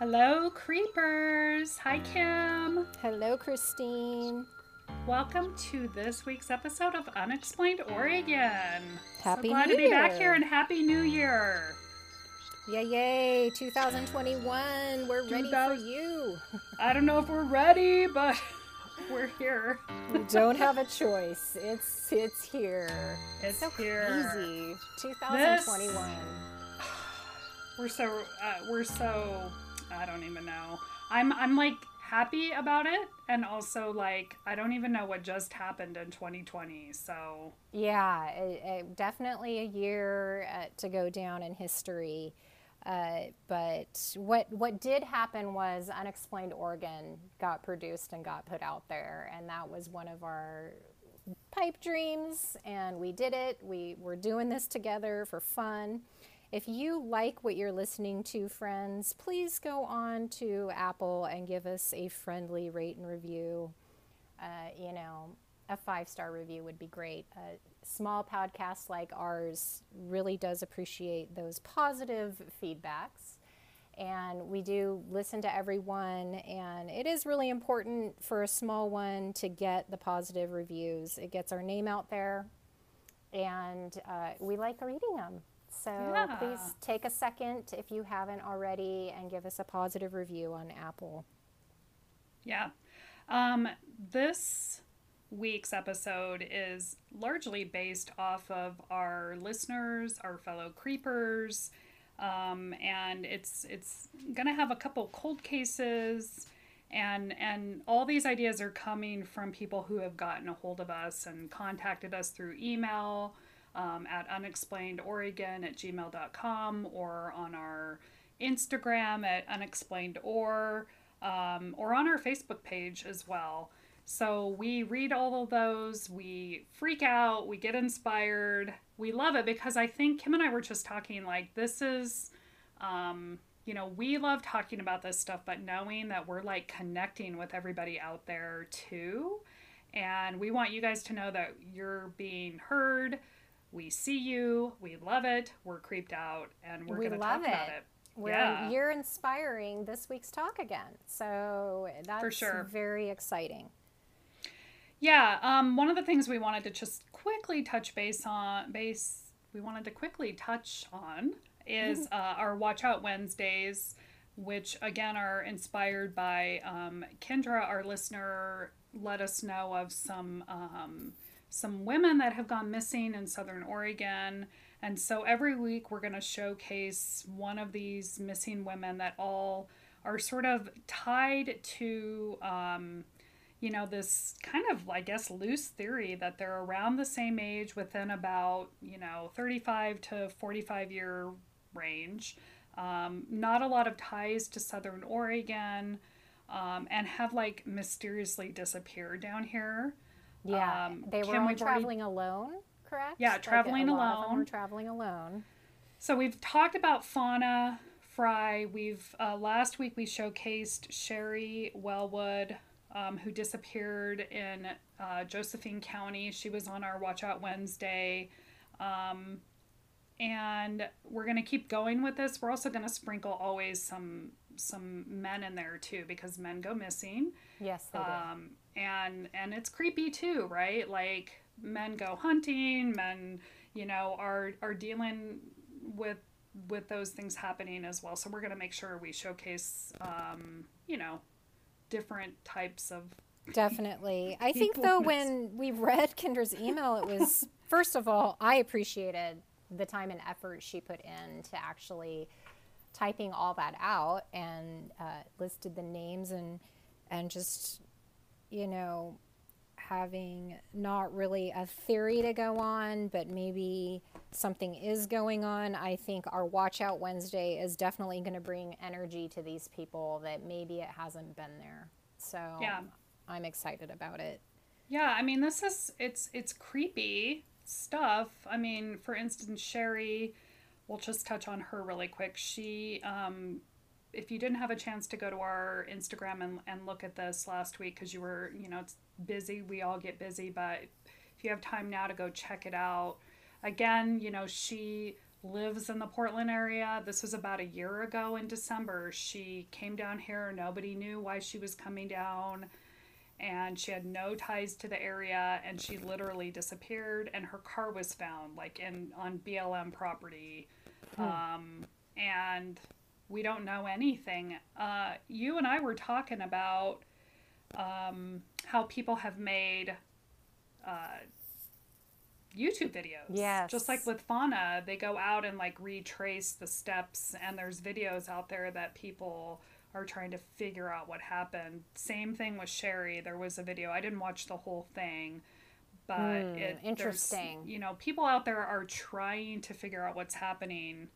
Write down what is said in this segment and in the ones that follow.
Hello, creepers. Hi, Kim. Hello, Christine. Welcome to this week's episode of Unexplained Oregon. Happy New Year. So glad to be back here, and Happy New Year. Yay, yay. 2021. We're ready for you. I don't know if we're ready, but we're here. We don't have a choice. It's here. It's so here. Easy. 2021. We're so I don't even know. I'm like happy about it, and also like I don't even know what just happened in 2020. So yeah, it definitely a year to go down in history. But what did happen was Unexplained Oregon got produced and got put out there, and that was one of our pipe dreams, and we did it. We were doing this together for fun. If you like what you're listening to, friends, please go on to Apple and give us a friendly rate and review. A 5-star review would be great. A small podcast like ours really does appreciate those positive feedbacks. And we do listen to everyone, and it is really important for a small one to get the positive reviews. It gets our name out there, and we like reading them. So yeah. Please take a second if you haven't already and give us a positive review on Apple. Yeah. This week's episode is largely based off of our listeners, our fellow creepers, and it's going to have a couple cold cases, and all these ideas are coming from people who have gotten a hold of us and contacted us through email, at unexplainedoregon@gmail.com, or on our Instagram at unexplainedor, or on our Facebook page as well. So we read all of those, we freak out, we get inspired. We love it because I think Kim and I were just talking like this is, we love talking about this stuff, but knowing that we're like connecting with everybody out there too. And we want you guys to know that you're being heard. We see you. We love it. We're creeped out, and we're going to talk about it. You're inspiring this week's talk again. So that's for sure. Very exciting. Yeah. One of the things we wanted to just quickly touch on is our Watch Out Wednesdays, which again are inspired by Kendra, our listener, let us know of some women that have gone missing in Southern Oregon. And so every week we're going to showcase one of these missing women that all are sort of tied to, this kind of, I guess, loose theory that they're around the same age within about, 35 to 45 year range. Not a lot of ties to Southern Oregon, and have like mysteriously disappeared down here. Yeah, they were all traveling alone, correct? Yeah, traveling alone. A lot of them were traveling alone. So we've talked about Fauna Fry. We've last week we showcased Sherry Wellwood, who disappeared in Josephine County. She was on our Watch Out Wednesday, and we're gonna keep going with this. We're also gonna sprinkle always some men in there too, because men go missing. Yes, they do. And it's creepy too, right? Like men go hunting, men, are dealing with those things happening as well. So we're going to make sure we showcase, different types of definitely. I think though, when we read Kendra's email, it was, first of all, I appreciated the time and effort she put in to actually typing all that out and listed the names and just, having not really a theory to go on, but maybe something is going on. I think our Watch Out Wednesday is definitely going to bring energy to these people that maybe it hasn't been there. So yeah. I'm excited about it. Yeah, I mean, this is, it's creepy stuff. I mean, for instance, Sherry, we'll just touch on her really quick. She, if you didn't have a chance to go to our Instagram and look at this last week because you were, it's busy. We all get busy, but if you have time now to go check it out. Again, she lives in the Portland area. This was about a year ago in December. She came down here. Nobody knew why she was coming down, and she had no ties to the area, and she literally disappeared, and her car was found like on BLM property. And we don't know anything. You and I were talking about how people have made YouTube videos. Yes. Just like with Fauna, they go out and like retrace the steps, and there's videos out there that people are trying to figure out what happened. Same thing with Sherry. There was a video. I didn't watch the whole thing, but interesting. You know, people out there are trying to figure out what's happening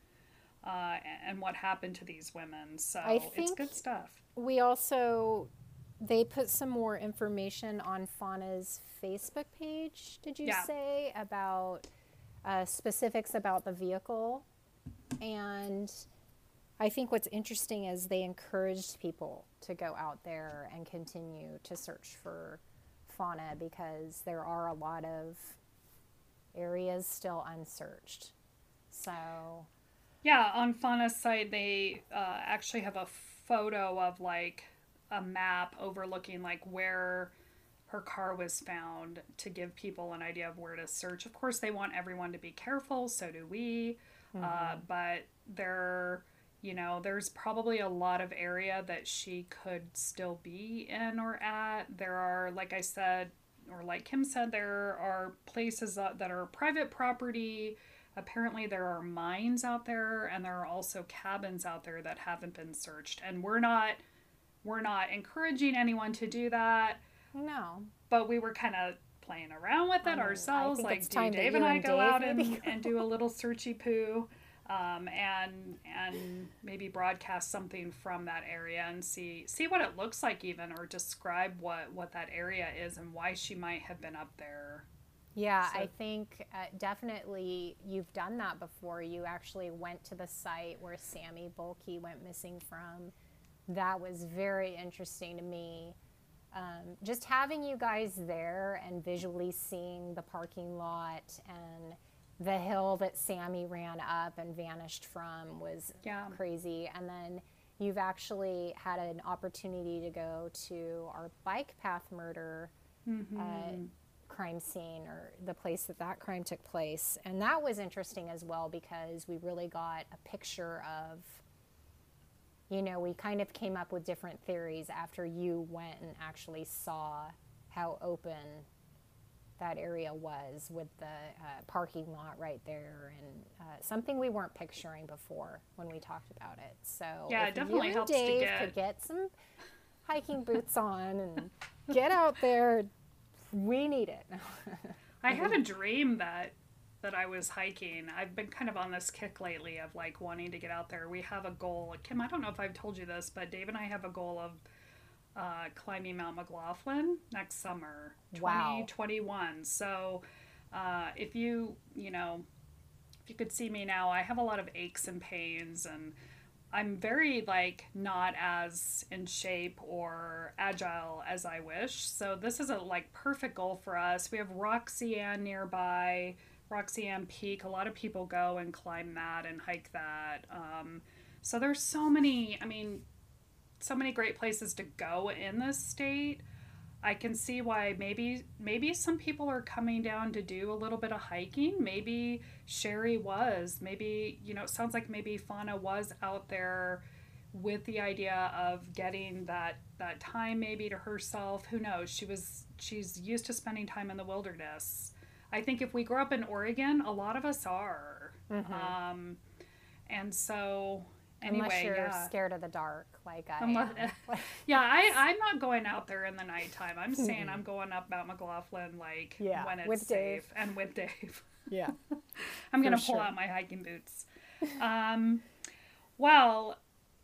and what happened to these women. So I think it's good stuff. We also, they put some more information on Fauna's Facebook page, did you say, about specifics about the vehicle. And I think what's interesting is they encouraged people to go out there and continue to search for Fauna, because there are a lot of areas still unsearched. So yeah, on Fauna's site, they actually have a photo of like a map overlooking like where her car was found to give people an idea of where to search. Of course, they want everyone to be careful. So do we. But they're, you know, there's probably a lot of area that she could still be in or at. There are, like I said, or like Kim said, there are places that are private property. Apparently there are mines out there, and there are also cabins out there that haven't been searched. And we're not encouraging anyone to do that. No. But we were kind of playing around with it ourselves. Like, do Dave and I go out and do a little searchy poo? And maybe broadcast something from that area and see what it looks like, even, or describe what that area is and why she might have been up there. Yeah, so I think definitely you've done that before. You actually went to the site where Sammy Bulkey went missing from. That was very interesting to me. Just having you guys there and visually seeing the parking lot and the hill that Sammy ran up and vanished from was crazy. And then you've actually had an opportunity to go to our bike path murder crime scene, or the place that crime took place. And that was interesting as well, because we really got a picture of, you know, we kind of came up with different theories after you went and actually saw how open that area was, with the parking lot right there, and something we weren't picturing before when we talked about it. So yeah, it definitely helps Dave to get some hiking boots on and get out there. We need it. I had a dream that I was hiking. I've been kind of on this kick lately of like wanting to get out there. We have a goal. Kim, I don't know if I've told you this, but Dave and I have a goal of climbing Mount McLaughlin next summer, 2021. Wow. So if you could see me now, I have a lot of aches and pains, and I'm very like not as in shape or agile as I wish. So this is a like perfect goal for us. We have Roxanne nearby, Roxanne Peak. A lot of people go and climb that and hike that. So there's so many great places to go in this state. I can see why maybe some people are coming down to do a little bit of hiking. Maybe Sherry was. Maybe, you know, it sounds like maybe Fauna was out there with the idea of getting that time maybe to herself. Who knows? She's used to spending time in the wilderness. I think if we grow up in Oregon, a lot of us are. And so anyway, unless you're scared of the dark, like I am. Yeah, I'm not going out there in the nighttime. I'm saying I'm going up Mount McLaughlin when it's safe. Dave. And with Dave. Yeah. I'm going to pull out my hiking boots. Well,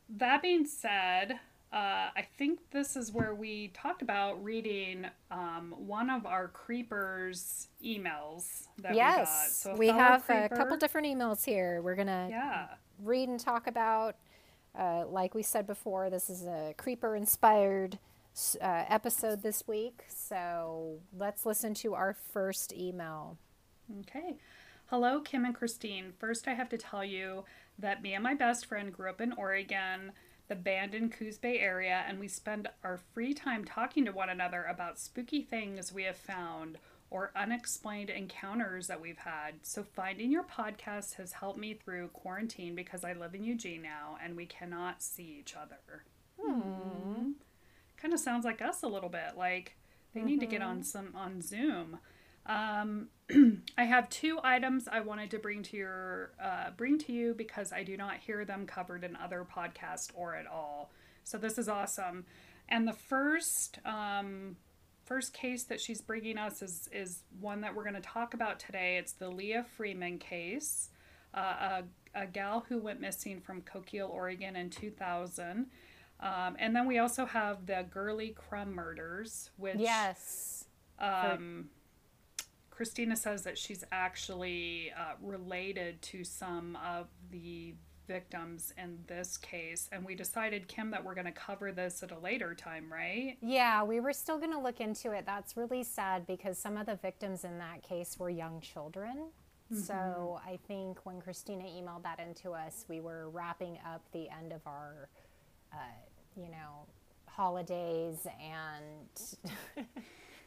that being said, I think this is where we talked about reading one of our creepers' emails that we got. So we have a couple different emails here. We're going to... Yeah. Read and talk about, like we said before, this is a creeper-inspired episode this week. So let's listen to our first email. Okay. Hello, Kim and Christine. First, I have to tell you that me and my best friend grew up in Oregon, the Bandon Coos Bay area, and we spend our free time talking to one another about spooky things we have found or unexplained encounters that we've had. So finding your podcast has helped me through quarantine because I live in Eugene now and we cannot see each other. Mm-hmm. Kind of sounds like us a little bit. Like they need to get on Zoom. I have two items I wanted to bring to you because I do not hear them covered in other podcasts or at all. So this is awesome. And the first case that she's bringing us is one that we're going to talk about today. It's the Leah Freeman case, a gal who went missing from Coquille, Oregon in 2000. And then we also have the Girlie Crumb murders, which, yes. Christina says that she's actually related to some of the victims in this case. And we decided, Kim, that we're going to cover this at a later time, right? Yeah, we were still going to look into it. That's really sad because some of the victims in that case were young children. Mm-hmm. So I think when Christina emailed that into us, we were wrapping up the end of our, holidays and...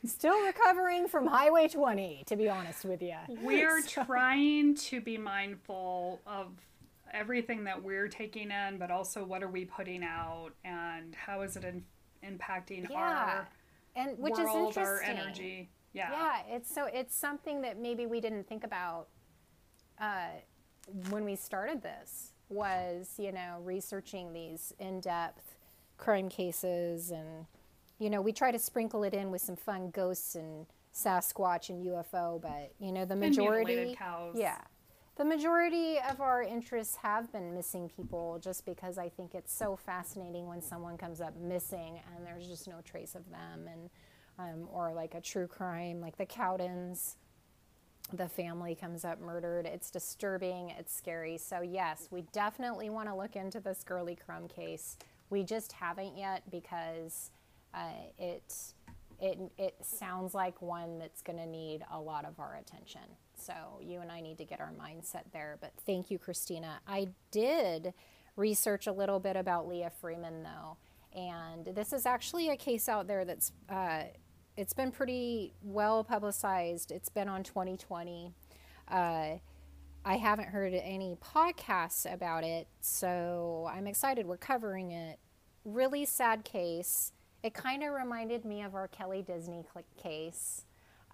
Still recovering from Highway 20, to be honest with you. We're trying to be mindful of everything that we're taking in, but also what are we putting out and how is it impacting our and which world, is interesting. Our energy. Yeah, it's something that maybe we didn't think about when we started this was, researching these in-depth crime cases and... we try to sprinkle it in with some fun ghosts and Sasquatch and UFO, but, the majority... And mutilated cows. Yeah. The majority of our interests have been missing people just because I think it's so fascinating when someone comes up missing and there's just no trace of them, and or like a true crime, like the Cowdens, the family comes up murdered. It's disturbing. It's scary. So, yes, we definitely want to look into this Girlie Crumb case. We just haven't yet because... It sounds like one that's going to need a lot of our attention. So you and I need to get our mindset there. But thank you, Christina. I did research a little bit about Leah Freeman, though. And this is actually a case out there that's it's been pretty well publicized. It's been on 2020. I haven't heard any podcasts about it, so I'm excited we're covering it. Really sad case. It kind of reminded me of our Kelly Disney case.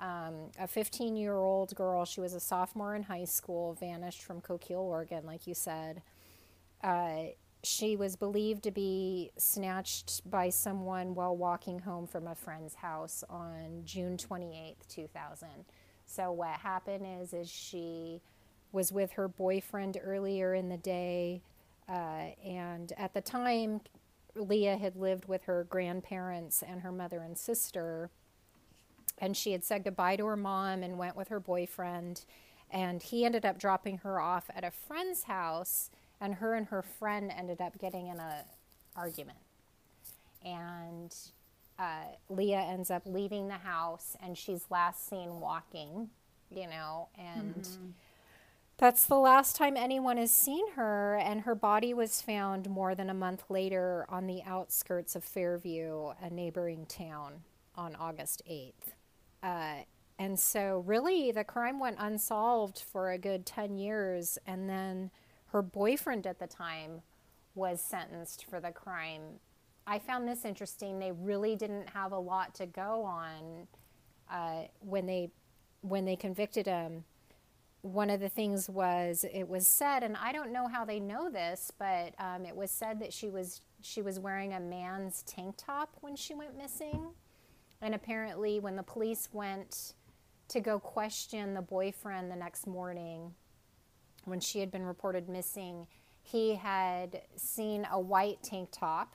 A 15-year-old girl, she was a sophomore in high school, vanished from Coquille, Oregon, like you said. She was believed to be snatched by someone while walking home from a friend's house on June 28, 2000. So what happened is she was with her boyfriend earlier in the day, and at the time... Leah had lived with her grandparents and her mother and sister, and she had said goodbye to her mom and went with her boyfriend, and he ended up dropping her off at a friend's house, and her friend ended up getting in an argument, and Leah ends up leaving the house, and she's last seen walking, and mm-hmm. That's the last time anyone has seen her, and her body was found more than a month later on the outskirts of Fairview, a neighboring town, on August 8th. And so really the crime went unsolved for a good 10 years, and then her boyfriend at the time was sentenced for the crime. I found this interesting. They really didn't have a lot to go on when they convicted him. One of the things was, it was said, and I don't know how they know this, but it was said that she was wearing a man's tank top when she went missing. And apparently when the police went to go question the boyfriend the next morning, when she had been reported missing, he had seen a white tank top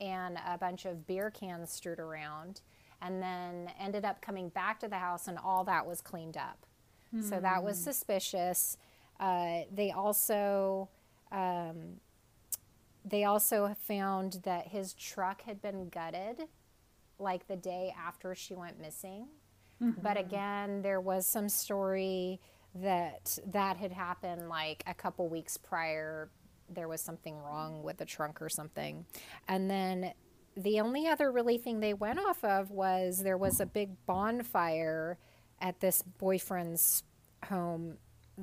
and a bunch of beer cans strewed around, and then ended up coming back to the house and all that was cleaned up. So that was suspicious. They also found that his truck had been gutted, like the day after she went missing. Mm-hmm. But again, there was some story that had happened like a couple weeks prior. There was something wrong with the trunk or something. And then the only other really thing they went off of was there was a big bonfire at this boyfriend's home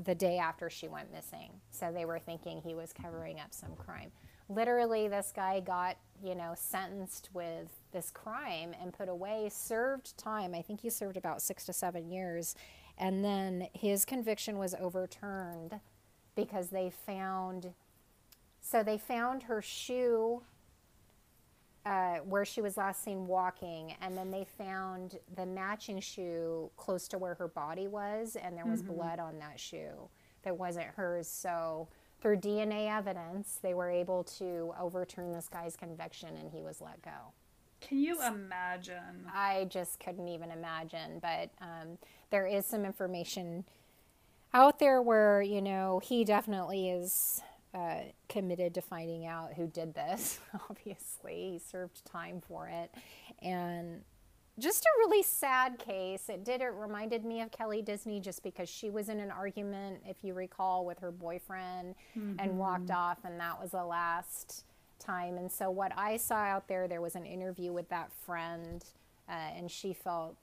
the day after she went missing. So they were thinking he was covering up some crime. Literally, this guy got, you know, sentenced with this crime and put away, served time. I think he served about 6 to 7 years. And then his conviction was overturned because they found, so they found her shoe where she was last seen walking, and then they found the matching shoe close to where her body was, and there was blood on that shoe that wasn't hers. So through DNA evidence, they were able to overturn this guy's conviction, and he was let go. Can you imagine? I just couldn't even imagine, but there is some information out there where, you know, he definitely is committed to finding out who did this. Obviously, he served time for it. And just a really sad case. It reminded me of Kelly Disney, just because she was in an argument, if you recall, with her boyfriend and walked off, and that was the last time. And so what I saw out there was an interview with that friend, and she felt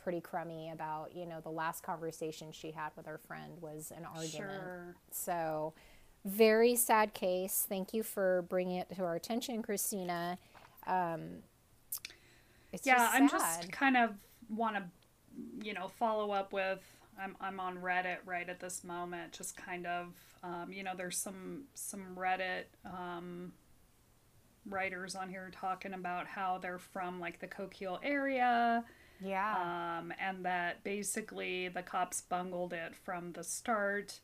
pretty crummy about, you know, the last conversation she had with her friend was an argument. Sure. So very sad case. Thank you for bringing it to our attention, Christina. I'm just kind of want to, you know, follow up with, I'm on Reddit right at this moment, just kind of, you know, there's some Reddit writers on here talking about how they're from like the Coquille area. Yeah. And that basically the cops bungled it from the start.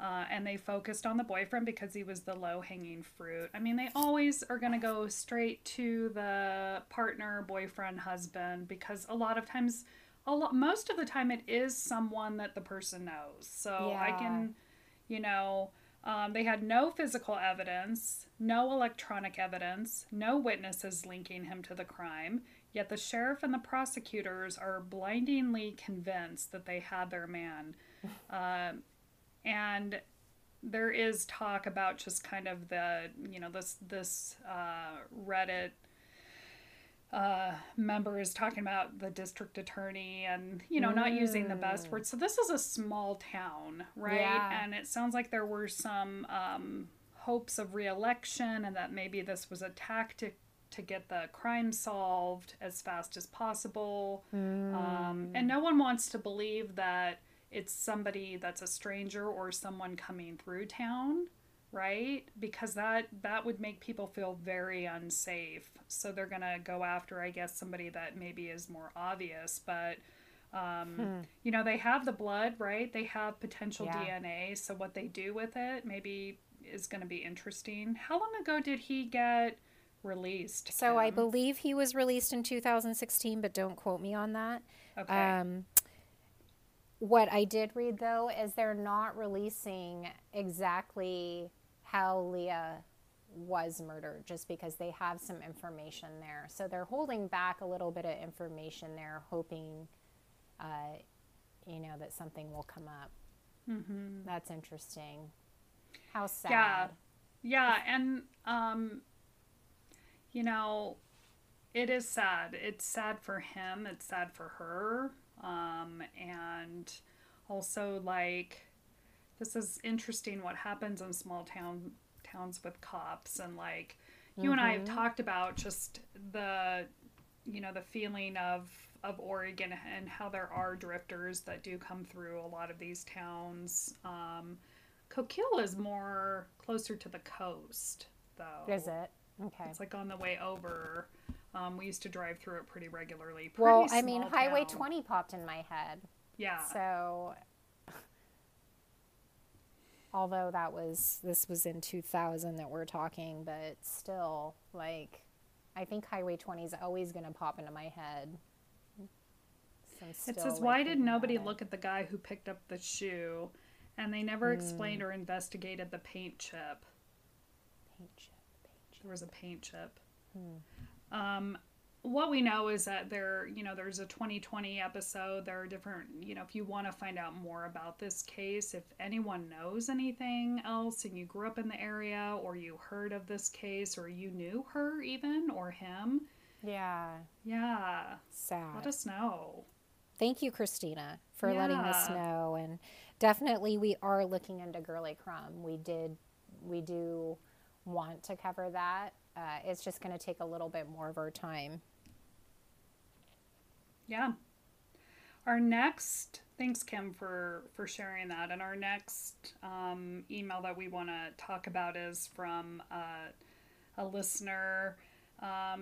And they focused on the boyfriend because he was the low-hanging fruit. I mean, they always are going to go straight to the partner, boyfriend, husband, because a lot of times, most of the time it is someone that the person knows. So yeah. I can, you know, they had no physical evidence, no electronic evidence, no witnesses linking him to the crime, yet the sheriff and the prosecutors are blindingly convinced that they had their man. And there is talk about just kind of the, you know, this Reddit member is talking about the district attorney and, you know, not using the best words. So this is a small town, right? Yeah. And it sounds like there were some hopes of re-election, and that maybe this was a tactic to get the crime solved as fast as possible. And no one wants to believe that it's somebody that's a stranger or someone coming through town, right? Because that would make people feel very unsafe. So they're going to go after, I guess, somebody that maybe is more obvious. But, you know, they have the blood, right? They have potential DNA. So what they do with it maybe is going to be interesting. How long ago did he get released? So Kim? I believe he was released in 2016, but don't quote me on that. Okay. What I did read, though, is they're not releasing exactly how Leah was murdered, just because they have some information there. So they're holding back a little bit of information there, hoping, you know, that something will come up. Mm-hmm. That's interesting. How sad. Yeah, and, you know, it is sad. It's sad for him. It's sad for her. And also, like, this is interesting what happens in small towns with cops. And like, you and I have talked about just the, you know, the feeling of Oregon and how there are drifters that do come through a lot of these towns. Coquille is more closer to the coast, though. Is it? Okay. It's like on the way over. We used to drive through it pretty regularly. Highway 20 popped in my head. Yeah. So, although this was in 2000 that we're talking, but still, like, I think Highway 20 is always going to pop into my head. So it says, why did nobody look at the guy who picked up the shoe, and they never explained or investigated the paint chip? There was a paint chip. what we know is that there, you know, there's a 2020 episode. There are different, you know, if you want to find out more about this case, if anyone knows anything else and you grew up in the area or you heard of this case or you knew her even or him. Yeah. Yeah. Sad. Let us know. Thank you, Christina, for letting us know. And definitely we are looking into Girlie Crumb. We do want to cover that. It's just going to take a little bit more of our time. Yeah. Our next, thanks Kim for sharing that. And our next email that we want to talk about is from a listener.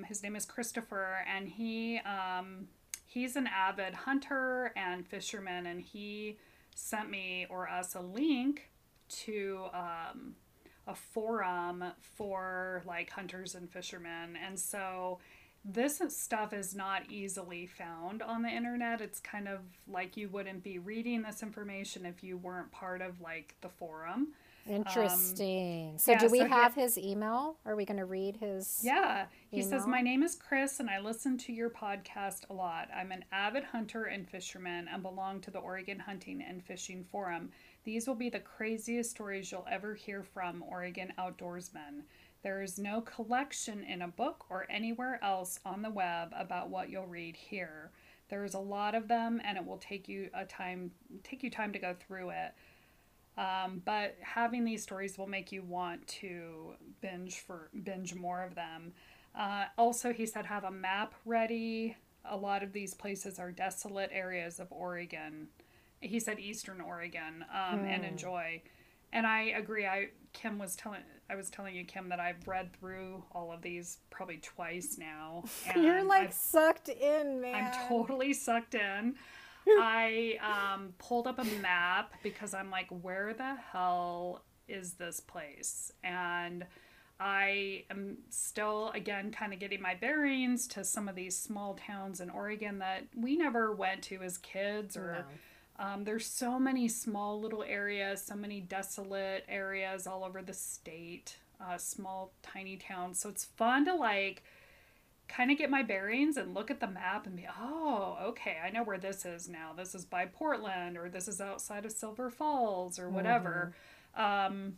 His name is Christopher, and he's an avid hunter and fisherman, and he sent me or us a link to a forum for like hunters and fishermen. And so this stuff is not easily found on the internet. It's kind of like you wouldn't be reading this information if you weren't part of like the forum. Interesting. Do we have his email? Are we going to read his email? Says, my name is Chris and I listen to your podcast a lot. I'm an avid hunter and fisherman and belong to the Oregon Hunting and Fishing Forum. These will be the craziest stories you'll ever hear from Oregon outdoorsmen. There is no collection in a book or anywhere else on the web about what you'll read here. There's a lot of them and it will take you time to go through it. But having these stories will make you want to binge more of them. Also, he said, have a map ready. A lot of these places are desolate areas of Oregon. He said Eastern Oregon, and enjoy. And I agree. I was telling you, Kim, that I've read through all of these probably twice now. And you're like sucked in, man. I'm totally sucked in. I pulled up a map because I'm like, where the hell is this place? And I am still, again, kind of getting my bearings to some of these small towns in Oregon that we never went to as kids. Or there's so many small little areas, so many desolate areas all over the state, small, tiny towns. So it's fun to like kind of get my bearings and look at the map and be, oh, okay, I know where this is now. This is by Portland, or this is outside of Silver Falls, or whatever. Mm-hmm.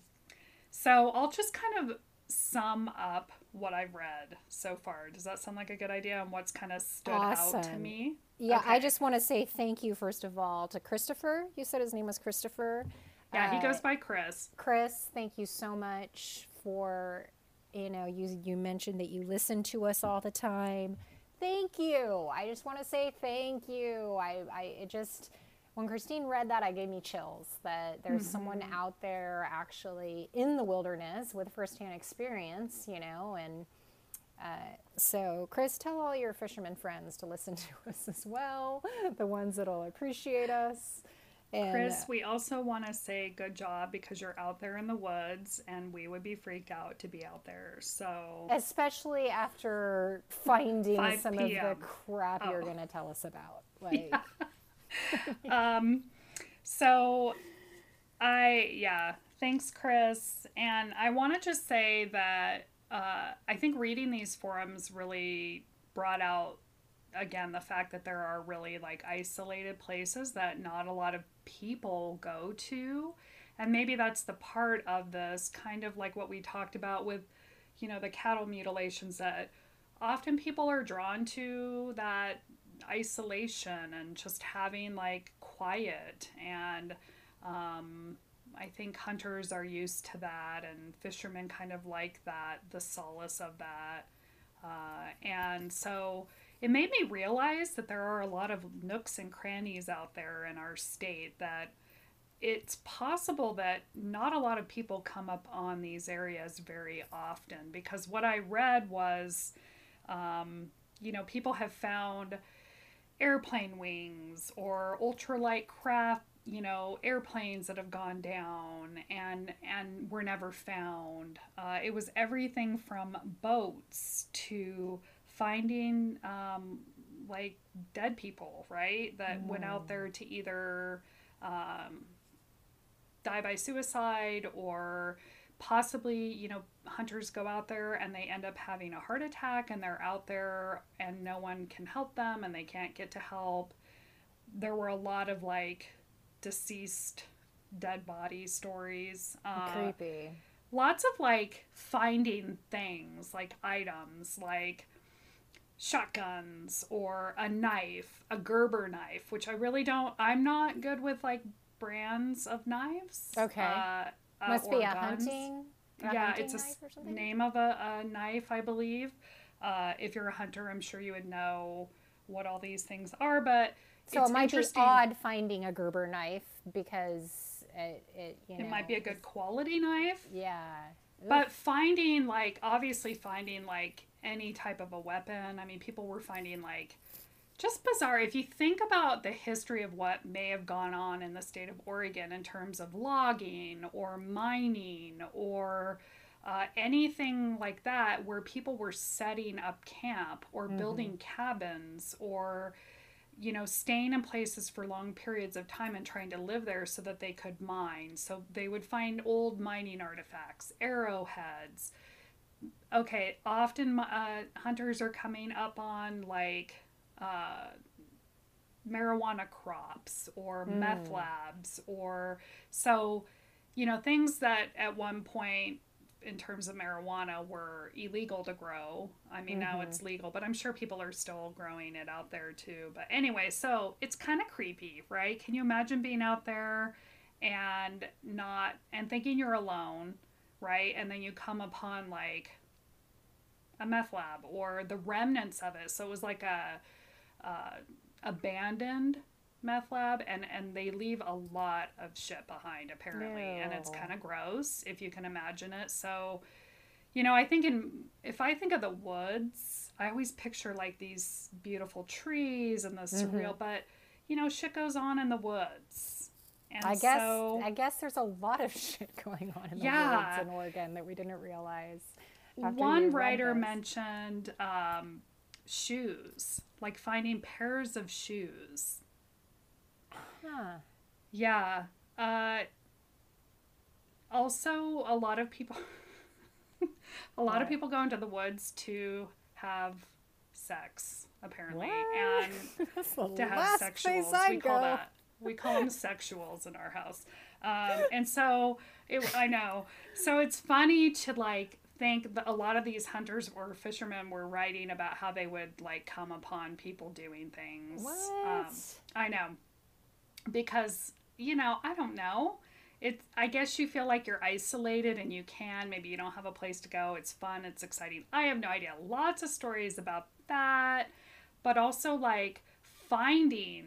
So I'll just kind of sum up what I've read so far. Does that sound like a good idea on what's kind of stood out to me? Yeah, okay. I just want to say thank you, first of all, to Christopher. You said his name was Christopher. Yeah, he goes by Chris. Chris, thank you so much for... You know, you mentioned that you listen to us all the time. Thank you. I just want to say thank you. When Christine read that, I gave me chills that there's someone out there actually in the wilderness with firsthand experience, you know, and so Chris, tell all your fisherman friends to listen to us as well, the ones that'll appreciate us. And Chris, we also want to say good job because you're out there in the woods and we would be freaked out to be out there. So especially after finding some of the crap you're going to tell us about. Like thanks Chris, and I want to just say that I think reading these forums really brought out again the fact that there are really like isolated places that not a lot of people go to, and maybe that's the part of this kind of like what we talked about with, you know, the cattle mutilations, that often people are drawn to that isolation and just having like quiet, and I think hunters are used to that and fishermen kind of like that, the solace of that, and so it made me realize that there are a lot of nooks and crannies out there in our state, that it's possible that not a lot of people come up on these areas very often, because what I read was, you know, people have found airplane wings or ultralight craft, you know, airplanes that have gone down and were never found. It was everything from boats to finding like dead people, right, that went out there to either die by suicide or possibly, you know, hunters go out there and they end up having a heart attack and they're out there and no one can help them and they can't get to help. There were a lot of like deceased dead body stories. Creepy. Lots of like finding things, like items, like shotguns or a knife, a Gerber knife, which I really don't, I'm not good with like brands of knives. Okay. Must be a guns. Hunting. Yeah, it's a name of a knife, I believe. If you're a hunter, I'm sure you would know what all these things are, but so it's it might be odd finding a Gerber knife because it might be a good quality knife. Yeah. Oof. But finding like, obviously finding like any type of a weapon. I mean, people were finding like just bizarre. If you think about the history of what may have gone on in the state of Oregon in terms of logging or mining or anything like that, where people were setting up camp or building cabins or, you know, staying in places for long periods of time and trying to live there so that they could mine. So they would find old mining artifacts, arrowheads. Okay, often hunters are coming up on like marijuana crops or meth labs or so, you know, things that at one point in terms of marijuana were illegal to grow. I mean, now it's legal, but I'm sure people are still growing it out there too. But anyway, so it's kind of creepy, right? Can you imagine being out there and not, and thinking you're alone, right? And then you come upon like a meth lab or the remnants of it. So it was like a, abandoned meth lab, and they leave a lot of shit behind apparently. No. And it's kind of gross if you can imagine it. So, you know, I think if I think of the woods, I always picture like these beautiful trees and the surreal, but you know, shit goes on in the woods. And I guess there's a lot of shit going on in the woods in Oregon that we didn't realize. One writer mentioned, shoes, like finding pairs of shoes. Huh. Yeah. Also, a lot of people, of people go into the woods to have sex, apparently. What? And to have sexuals. We call them sexuals in our house. And so, I know. So it's funny to like think that a lot of these hunters or fishermen were writing about how they would like come upon people doing things. What? I know. Because, you know, I don't know. It's, I guess you feel like you're isolated and you can. Maybe you don't have a place to go. It's fun. It's exciting. I have no idea. Lots of stories about that. But also, like, finding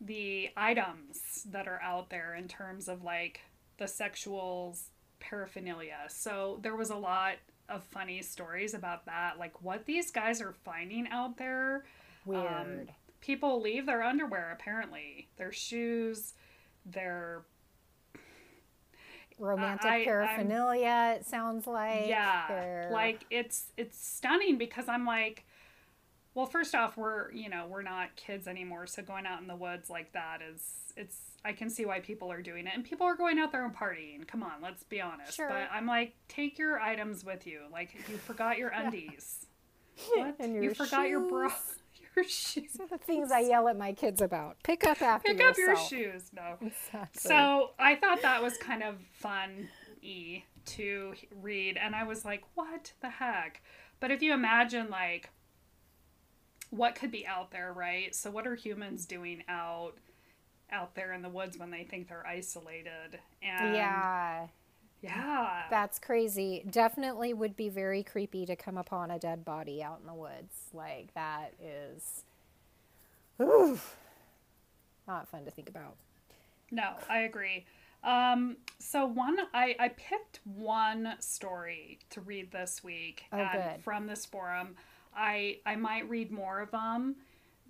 the items that are out there in terms of, like, the sexuals paraphernalia. So there was a lot of funny stories about that. Like, what these guys are finding out there. Weird. People leave their underwear, apparently. Their shoes, their romantic paraphernalia, it sounds like. Yeah. Like, it's stunning because I'm like, well, first off, we're not kids anymore, so going out in the woods like that is I can see why people are doing it. And people are going out there and partying. Come on, let's be honest. Sure. But I'm like, take your items with you. Like, you forgot your undies. What? And you forgot shoes. Your bra. Shoes. These are the things I yell at my kids about. Pick up after yourself. Pick up your shoes. No. Exactly. So I thought that was kind of fun-y to read. And I was like, what the heck? But if you imagine, like, what could be out there, right? So what are humans doing out there in the woods when they think they're isolated? And yeah. That's crazy. Definitely would be very creepy to come upon a dead body out in the woods. Like, that is not fun to think about. No, I agree. So I picked one story to read this week from this forum. I might read more of them,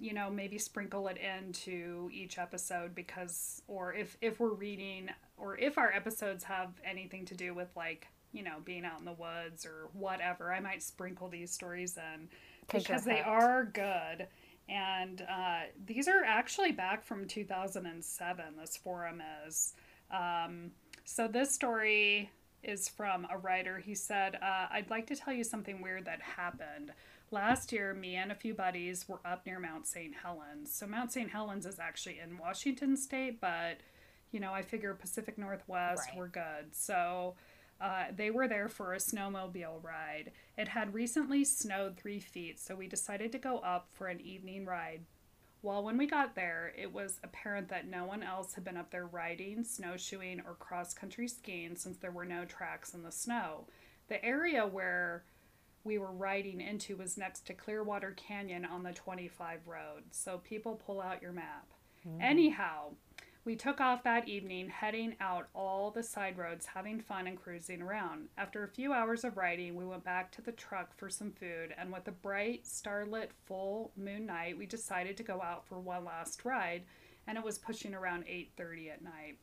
you know, maybe sprinkle it into each episode because, or if we're reading, or if our episodes have anything to do with, like, you know, being out in the woods or whatever, I might sprinkle these stories in because they are good. And these are actually back from 2007, this forum is. So this story is from a writer. He said, I'd like to tell you something weird that happened. Last year, me and a few buddies were up near Mount St. Helens. So Mount St. Helens is actually in Washington State, but, you know, I figure Pacific Northwest, right, we're good. So they were there for a snowmobile ride. It had recently snowed 3 feet, so we decided to go up for an evening ride. Well, when we got there, it was apparent that no one else had been up there riding, snowshoeing, or cross-country skiing since there were no tracks in the snow. The area where we were riding into was next to Clearwater Canyon on the 25 road, so people pull out your map. Mm. Anyhow, we took off that evening, heading out all the side roads, having fun and cruising around. After a few hours of riding, we went back to the truck for some food, and with a bright, starlit, full moon night, we decided to go out for one last ride, and it was pushing around 8:30 at night.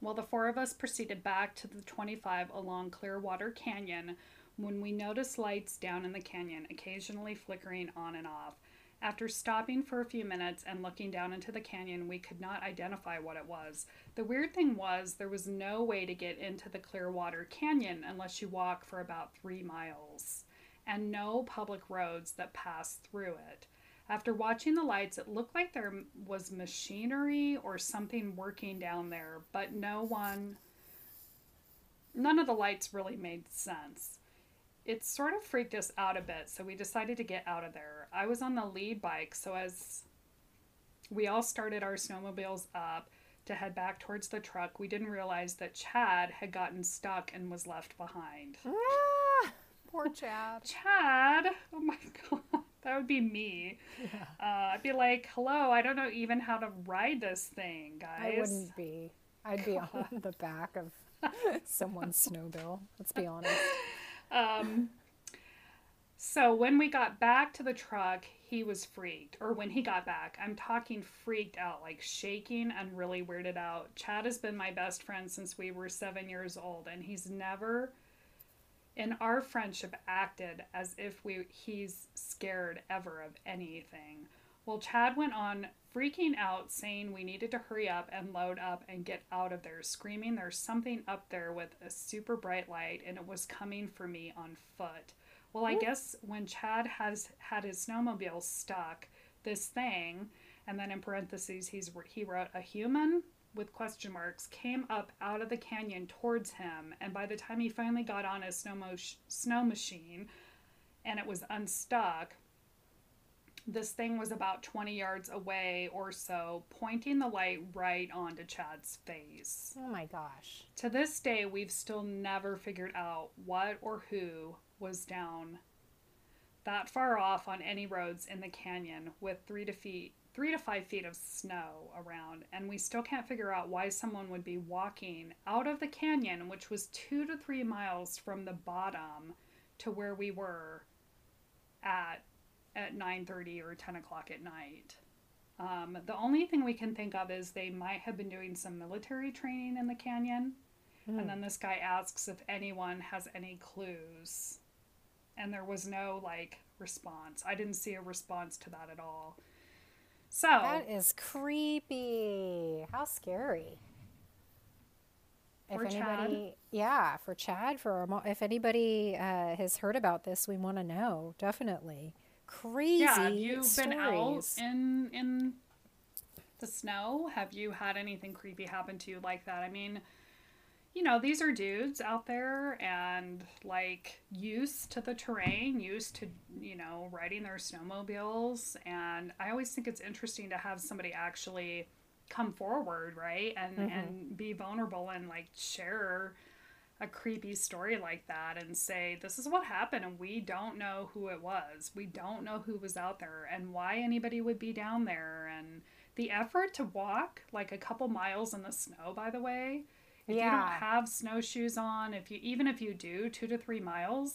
Well, the four of us proceeded back to the 25 along Clearwater Canyon when we noticed lights down in the canyon, occasionally flickering on and off. After stopping for a few minutes and looking down into the canyon, we could not identify what it was. The weird thing was there was no way to get into the Clearwater Canyon unless you walk for about 3 miles, and no public roads that pass through it. After watching the lights, it looked like there was machinery or something working down there, but none of the lights really made sense. It sort of freaked us out a bit, so we decided to get out of there. I was on the lead bike, so as we all started our snowmobiles up to head back towards the truck, we didn't realize that Chad had gotten stuck and was left behind. Ah, poor Chad. Chad! Oh my God. That would be me. Yeah. I'd be like, hello, I don't know even how to ride this thing, guys. I wouldn't be. I'd be on the back of someone's snowmobile. Let's be honest. So when we got back to the truck, he was freaked, or when he got back, I'm talking freaked out, like shaking and really weirded out. Chad has been my best friend since we were 7 years old, and he's never in our friendship acted as if he's scared ever of anything. Well, Chad went on freaking out, saying we needed to hurry up and load up and get out of there, screaming there's something up there with a super bright light, and it was coming for me on foot. Well, I guess when Chad has had his snowmobile stuck, this thing, and then in parentheses he wrote a human with question marks, came up out of the canyon towards him, and by the time he finally got on his snow machine and it was unstuck, this thing was about 20 yards away or so, pointing the light right onto Chad's face. Oh my gosh. To this day, we've still never figured out what or who was down that far off on any roads in the canyon with 3 to 5 feet of snow around. And we still can't figure out why someone would be walking out of the canyon, which was 2 to 3 miles from the bottom to where we were at 9:30 or 10 o'clock at night. The only thing we can think of is they might have been doing some military training in the canyon. Mm. And then this guy asks if anyone has any clues. And there was no, response. I didn't see a response to that at all. So that is creepy. How scary. For Chad. If anybody has heard about this, we want to know, definitely. Crazy. Yeah, have you been out in the snow? Have you had anything creepy happen to you like that? I mean, you know, these are dudes out there and used to the terrain, used to, riding their snowmobiles. And I always think it's interesting to have somebody actually come forward, right? And, mm-hmm. and be vulnerable and share a creepy story like that and say, this is what happened and we don't know who it was. We don't know who was out there and why anybody would be down there. And the effort to walk a couple miles in the snow, by the way, if you don't have snowshoes on, even if you do 2 to 3 miles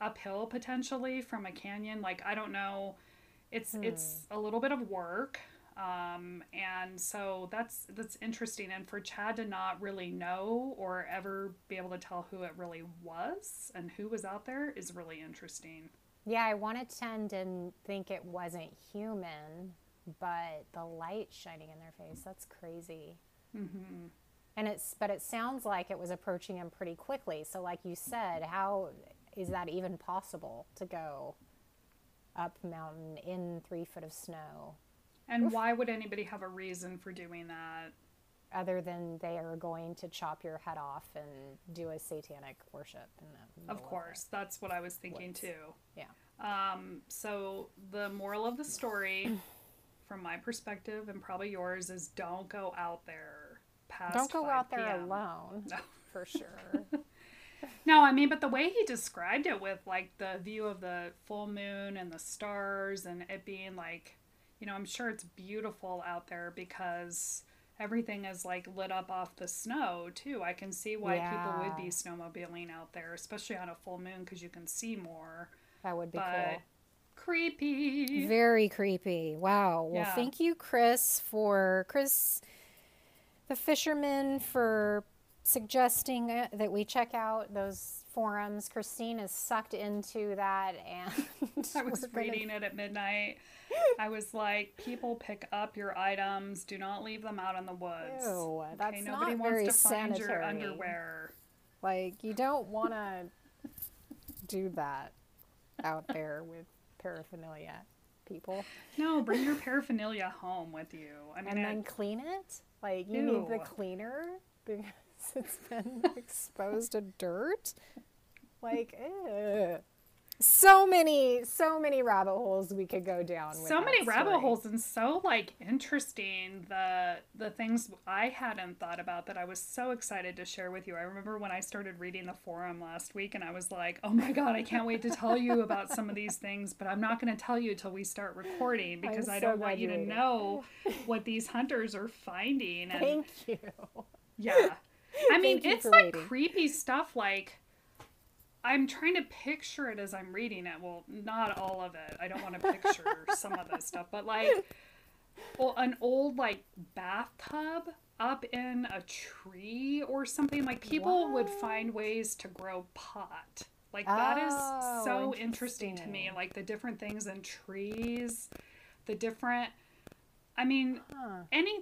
uphill potentially from a canyon, I don't know, it's a little bit of work. And so that's interesting. And for Chad to not really know or ever be able to tell who it really was and who was out there is really interesting. Yeah, I want to tend and think it wasn't human, but the light shining in their face, that's crazy. Mm-hmm. And but it sounds like it was approaching him pretty quickly. So like you said, how is that even possible to go up mountain in 3 foot of snow? And oof. Why would anybody have a reason for doing that? Other than they are going to chop your head off and do a satanic worship. In the of course, that's what I was thinking too. Yeah. So the moral of the story, from my perspective and probably yours, is don't go out there past 5 p.m. Don't go out there alone. No. For sure. No, I mean, but the way he described it with like the view of the full moon and the stars and it being like, you know, I'm sure it's beautiful out there because everything is like lit up off the snow too. I can see why people would be snowmobiling out there, especially on a full moon because you can see more. That would be cool. Creepy. Very creepy. Wow. Well, thank you, Chris, the fisherman, for suggesting that we check out those forums. Christine is sucked into that, and I was reading it at midnight. I was like, people, pick up your items. Do not leave them out in the woods. Ew, okay, that's nobody not wants very to find sanitary. Your underwear. Like, you don't want to do that out there with paraphernalia, people. No, bring your paraphernalia home with you. I mean, and then clean it. Like, you need the cleaner because it's been exposed to dirt. Like, ugh. So many rabbit holes we could go down with. So many rabbit holes, and so like interesting the things I hadn't thought about that I was so excited to share with you. I remember when I started reading the forum last week and I was like, oh my God, I can't wait to tell you about some of these things, but I'm not going to tell you till we start recording because I don't want you to know what these hunters are finding. And thank you. Yeah. I mean, it's like creepy stuff. Like, I'm trying to picture it as I'm reading it. Well, not all of it. I don't want to picture some of this stuff. But, like, well, an old, like, bathtub up in a tree or something. Like, people would find ways to grow pot. Like, that is so interesting to me. Like, the different things in trees, the different... I mean,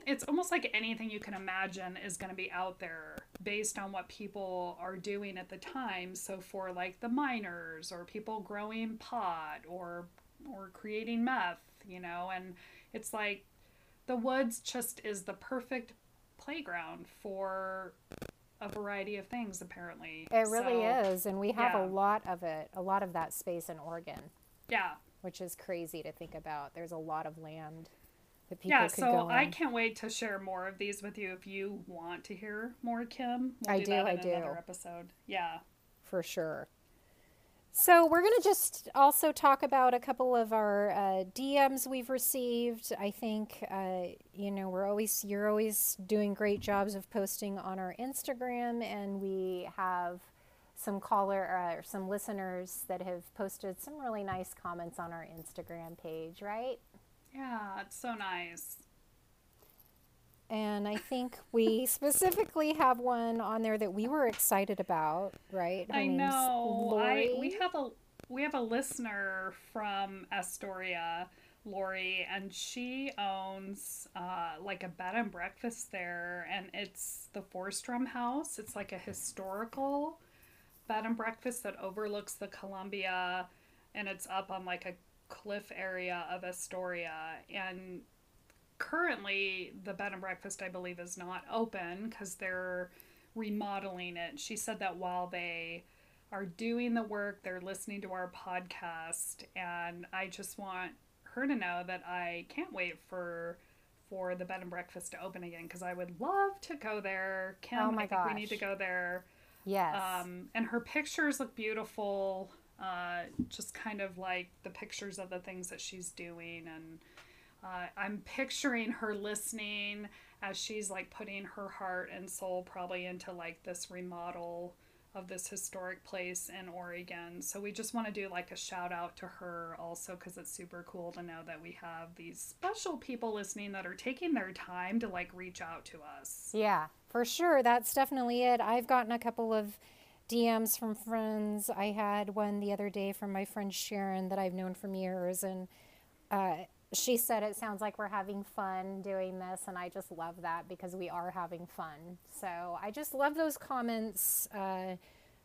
it's almost like anything you can imagine is going to be out there based on what people are doing at the time. So for like the miners or people growing pot or creating meth, you know, and it's like the woods just is the perfect playground for a variety of things, apparently. It really is. And we have a lot of that space in Oregon. Yeah. Which is crazy to think about. There's a lot of land. Yeah, so I can't wait to share more of these with you if you want to hear more, Kim. We'll do that in another episode. Yeah. For sure. So we're going to just also talk about a couple of our DMs we've received. I think, you know, you're always doing great jobs of posting on our Instagram, and we have some some listeners that have posted some really nice comments on our Instagram page, right? Yeah, it's so nice. And I think we specifically have one on there that we were excited about, right? Her name's Lori. We have a listener from Astoria, Lori, and she owns like a bed and breakfast there, and it's the Forstrom House. It's like a historical bed and breakfast that overlooks the Columbia, and it's up on like a cliff area of Astoria, and currently the bed and breakfast I believe is not open because they're remodeling it. She said that while they are doing the work, they're listening to our podcast, and I just want her to know that I can't wait for the bed and breakfast to open again because I would love to go there. Kim, oh my gosh. We need to go there. Yes. And her pictures look beautiful. Just kind of like the pictures of the things that she's doing, and I'm picturing her listening as she's like putting her heart and soul probably into like this remodel of this historic place in Oregon. So we just want to do like a shout out to her also because it's super cool to know that we have these special people listening that are taking their time to like reach out to us. Yeah, for sure. That's definitely it. I've gotten a couple of DMs from friends. I had one the other day from my friend Sharon that I've known from years, and she said, it sounds like we're having fun doing this, and I just love that because we are having fun. So I just love those comments,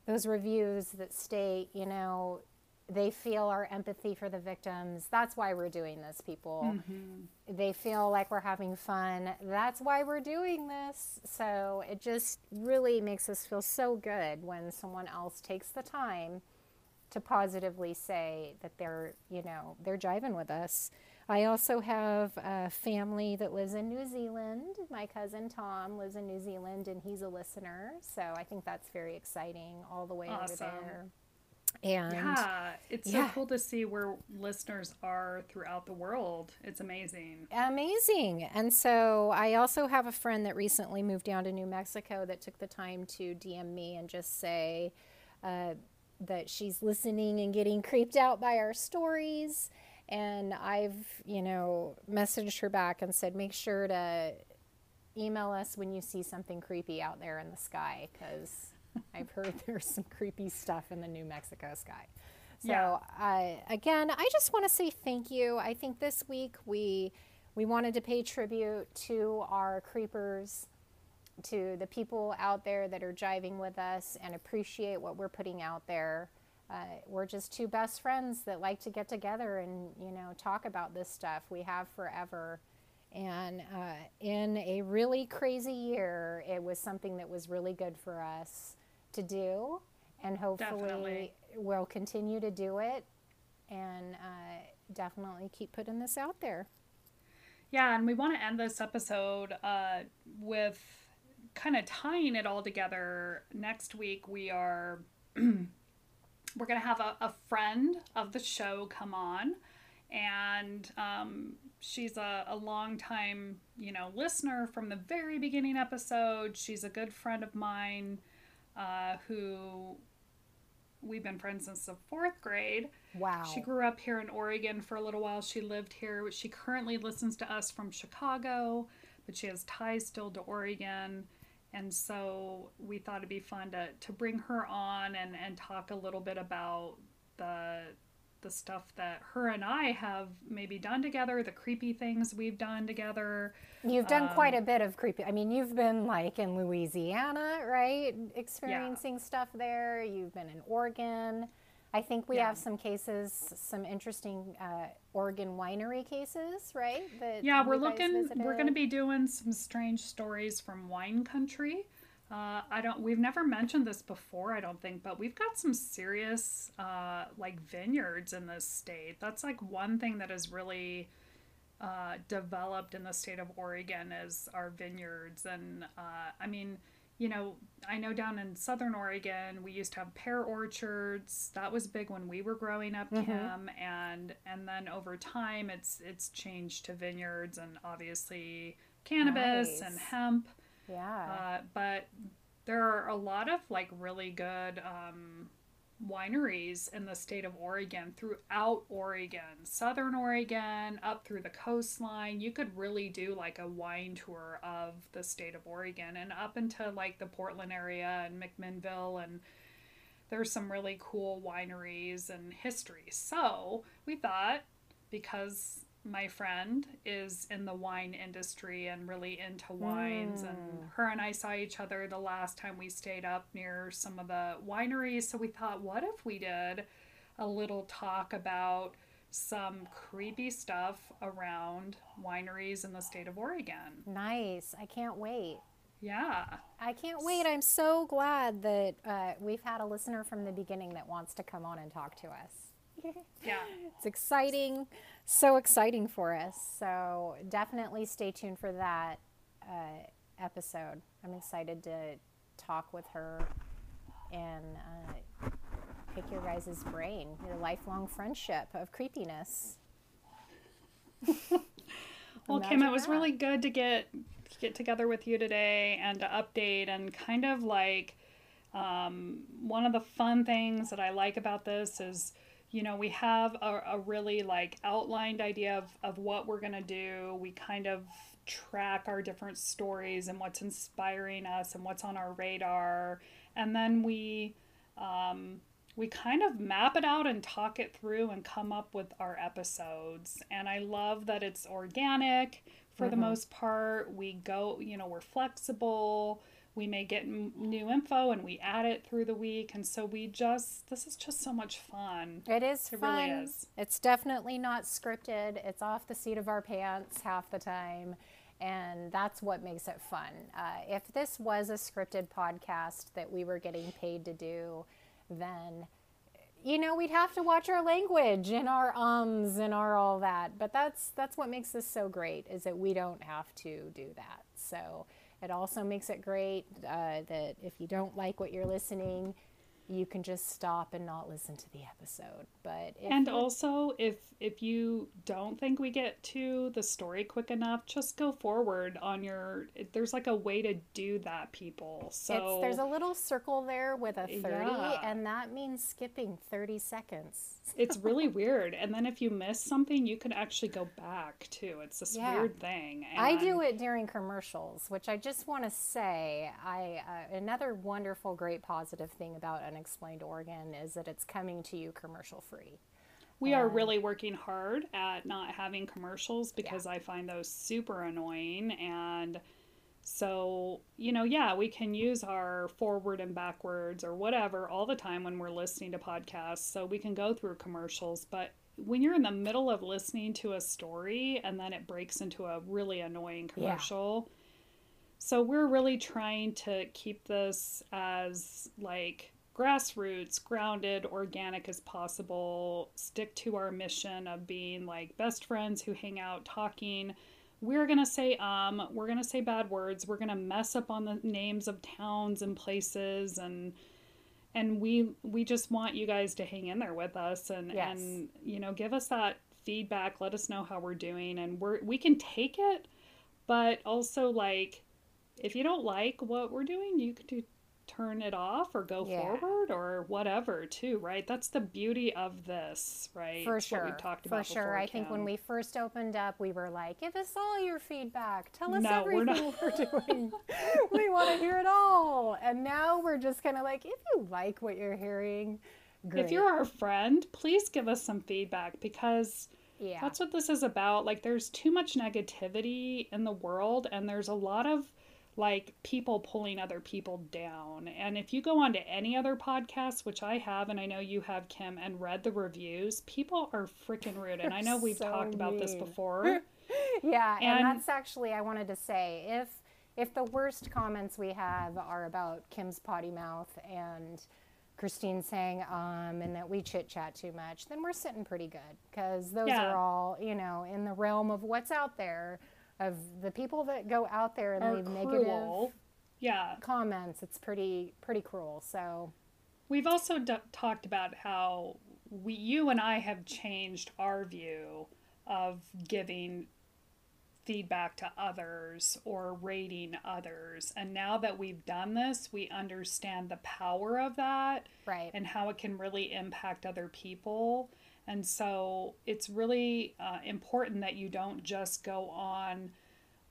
those reviews that state, you know, they feel our empathy for the victims. That's why we're doing this, people. Mm-hmm. They feel like we're having fun. That's why we're doing this. So it just really makes us feel so good when someone else takes the time to positively say that they're, you know, they're jiving with us. I also have a family that lives in New Zealand. My cousin Tom lives in New Zealand, and he's a listener. So I think that's very exciting all the way awesome. Over there. And yeah, it's so cool to see where listeners are throughout the world. It's amazing. Amazing. And so I also have a friend that recently moved down to New Mexico that took the time to DM me and just say that she's listening and getting creeped out by our stories. And I've, you know, messaged her back and said, make sure to email us when you see something creepy out there in the sky, because I've heard there's some creepy stuff in the New Mexico sky. So again, I just want to say thank you. I think this week we wanted to pay tribute to our creepers, to the people out there that are jiving with us and appreciate what we're putting out there. We're just two best friends that like to get together and, you know, talk about this stuff. We have forever. And in a really crazy year, it was something that was really good for us to do, and hopefully we'll continue to do it, and definitely keep putting this out there. Yeah, and we want to end this episode with kind of tying it all together. Next week, we're going to have a friend of the show come on, and she's a long-time, you know, listener from the very beginning episode. She's a good friend of mine who we've been friends since the 4th grade. Wow. She grew up here in Oregon for a little while. She lived here. She currently listens to us from Chicago, but she has ties still to Oregon. And so we thought it'd be fun to bring her on and talk a little bit about the stuff that her and I have maybe done together, the creepy things we've done together. You've done quite a bit of creepy. I mean, you've been like in Louisiana, right? Experiencing stuff there. You've been in Oregon. I think we have some cases, some interesting Oregon winery cases, right? That we're going to be doing some strange stories from wine country. We've never mentioned this before, I don't think, but we've got some serious, like vineyards in this state. That's like one thing that is really, developed in the state of Oregon is our vineyards. And, I mean, you know, I know down in Southern Oregon, we used to have pear orchards. That was big when we were growing up, Kim. Mm-hmm. And then over time it's changed to vineyards and obviously cannabis and hemp. Yeah. But there are a lot of like really good wineries in the state of Oregon, throughout Oregon, Southern Oregon, up through the coastline. You could really do like a wine tour of the state of Oregon and up into like the Portland area and McMinnville, and there's some really cool wineries and history. So we thought, because my friend is in the wine industry and really into wines, and her and I saw each other the last time we stayed up near some of the wineries. So we thought, what if we did a little talk about some creepy stuff around wineries in the state of Oregon? Nice. I can't wait. Yeah. I can't wait. I'm so glad that we've had a listener from the beginning that wants to come on and talk to us. Yeah. It's exciting. So exciting for us. So definitely stay tuned for that episode. I'm excited to talk with her and pick your guys' brain, your lifelong friendship of creepiness. Well, Kim, it was really good to get together with you today and to update and kind of like one of the fun things that I like about this is, you know, we have a really like outlined idea of what we're going to do. We kind of track our different stories and what's inspiring us and what's on our radar. And then we we kind of map it out and talk it through and come up with our episodes. And I love that it's organic for the most part. We go, you know, we're flexible. We may get new info and we add it through the week. And so we just, this is just so much fun. It is fun. It really is. It's definitely not scripted. It's off the seat of our pants half the time. And that's what makes it fun. If this was a scripted podcast that we were getting paid to do, then, you know, we'd have to watch our language and our ums and our all that. But that's what makes this so great, is that we don't have to do that. So it also makes it great that if you don't like what you're listening, you can just stop and not listen to the episode. But if you don't think we get to the story quick enough, just go forward on your. There's like a way to do that, people. So there's a little circle there with a 30, and that means skipping 30 seconds. It's really weird. And then if you miss something, you can actually go back too. It's this weird thing. And I do it during commercials, which I just want to say, another wonderful, great, positive thing about Unexplained Oregon is that it's coming to you commercial free. We are really working hard at not having commercials because I find those super annoying. And so, you know, we can use our forward and backwards or whatever all the time when we're listening to podcasts. So we can go through commercials. But when you're in the middle of listening to a story and then it breaks into a really annoying commercial. Yeah. So we're really trying to keep this as like grassroots, grounded, organic as possible. Stick to our mission of being like best friends who hang out talking. We're going to say, we're going to say bad words. We're going to mess up on the names of towns and places. And we just want you guys to hang in there with us and, you know, give us that feedback. Let us know how we're doing, and we can take it, but also like, if you don't like what we're doing, you could turn it off or go forward or whatever too, right? That's the beauty of this, right? For sure. What we talked about before. For sure. I think when we first opened up, we were like, give us all your feedback. Tell us everything we're doing. We want to hear it all. And now we're just kind of like, if you like what you're hearing, great. If you're our friend, please give us some feedback, because that's what this is about. Like, there's too much negativity in the world, and there's a lot of like people pulling other people down. And if you go on to any other podcast, which I have, and I know you have, Kim, and read the reviews, people are freaking rude. And I know we've talked about this before. And that's actually, I wanted to say, if the worst comments we have are about Kim's potty mouth and Christine saying, and that we chit chat too much, then we're sitting pretty good. Cause those are all, you know, in the realm of what's out there. Of the people that go out there and leave negative comments, it's pretty cruel. So we've also talked about how you and I have changed our view of giving feedback to others or rating others. And now that we've done this, we understand the power of that, right? And how it can really impact other people. And so it's really important that you don't just go on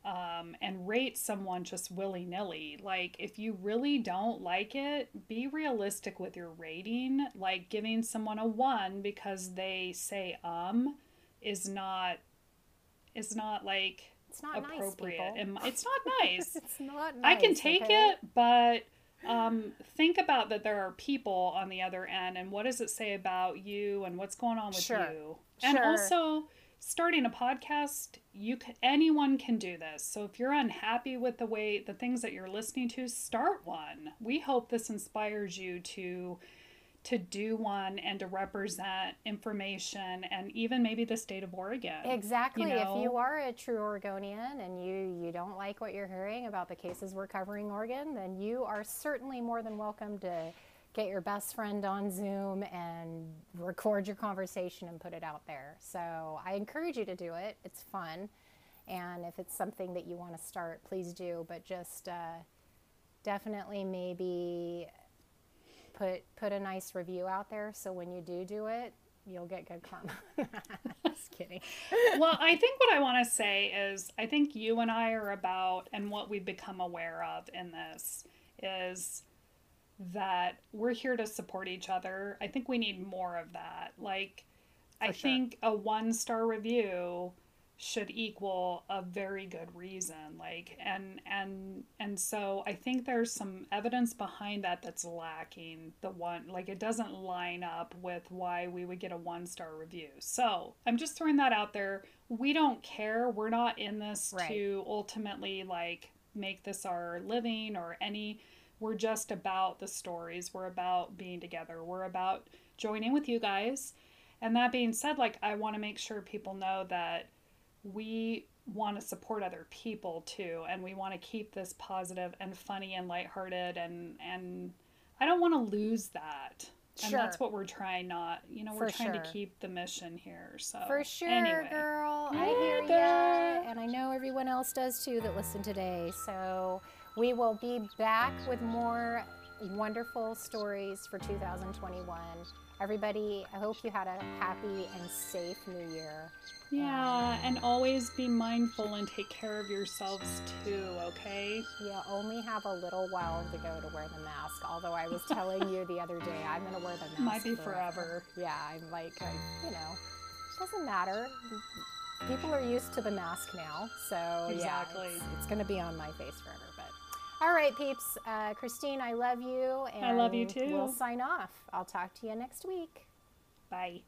and rate someone just willy-nilly. Like, if you really don't like it, be realistic with your rating. Like, giving someone a 1 because they say is not like, it's not appropriate. Nice, it's not nice. It's not nice. I can take it, but think about that there are people on the other end, and what does it say about you and what's going on with you? And also, starting a podcast, anyone can do this. So if you're unhappy with the things that you're listening to, start one. We hope this inspires you to do one and to represent information and even maybe the state of Oregon. Exactly. You know? If you are a true Oregonian and you don't like what you're hearing about the cases we're covering Oregon, then you are certainly more than welcome to get your best friend on Zoom and record your conversation and put it out there. So I encourage you to do it. It's fun. And if it's something that you want to start, please do. But just definitely maybe put a nice review out there, so when you do it, you'll get good karma. Just kidding. Well, I think what I want to say is, I think you and I are about, and what we've become aware of in this is that we're here to support each other. I think we need more of that. Like, I think a 1-star review should equal a very good reason. Like, and so I think there's some evidence behind that that's lacking. It doesn't line up with why we would get a 1-star review. So I'm just throwing that out there. We don't care. We're not in this to ultimately make this our living or any. We're just about the stories. We're about being together. We're about joining with you guys. And that being said, I want to make sure people know that we want to support other people too, and we want to keep this positive and funny and lighthearted, and I don't want to lose that. And that's what we're trying to keep the mission here. So for sure, anyway. Girl, I hear ya, and I know everyone else does too that listened today. So we will be back with more wonderful stories for 2021. Everybody, I hope you had a happy and safe New Year. Yeah, and always be mindful and take care of yourselves too, okay? Yeah, only have a little while to go to wear the mask. Although I was telling you the other day, I'm going to wear the mask. Might be forever. Yeah, I'm it doesn't matter. People are used to the mask now, so exactly. Yeah, it's going to be on my face forever. All right, peeps. Christine, I love you. And I love you too. We'll sign off. I'll talk to you next week. Bye.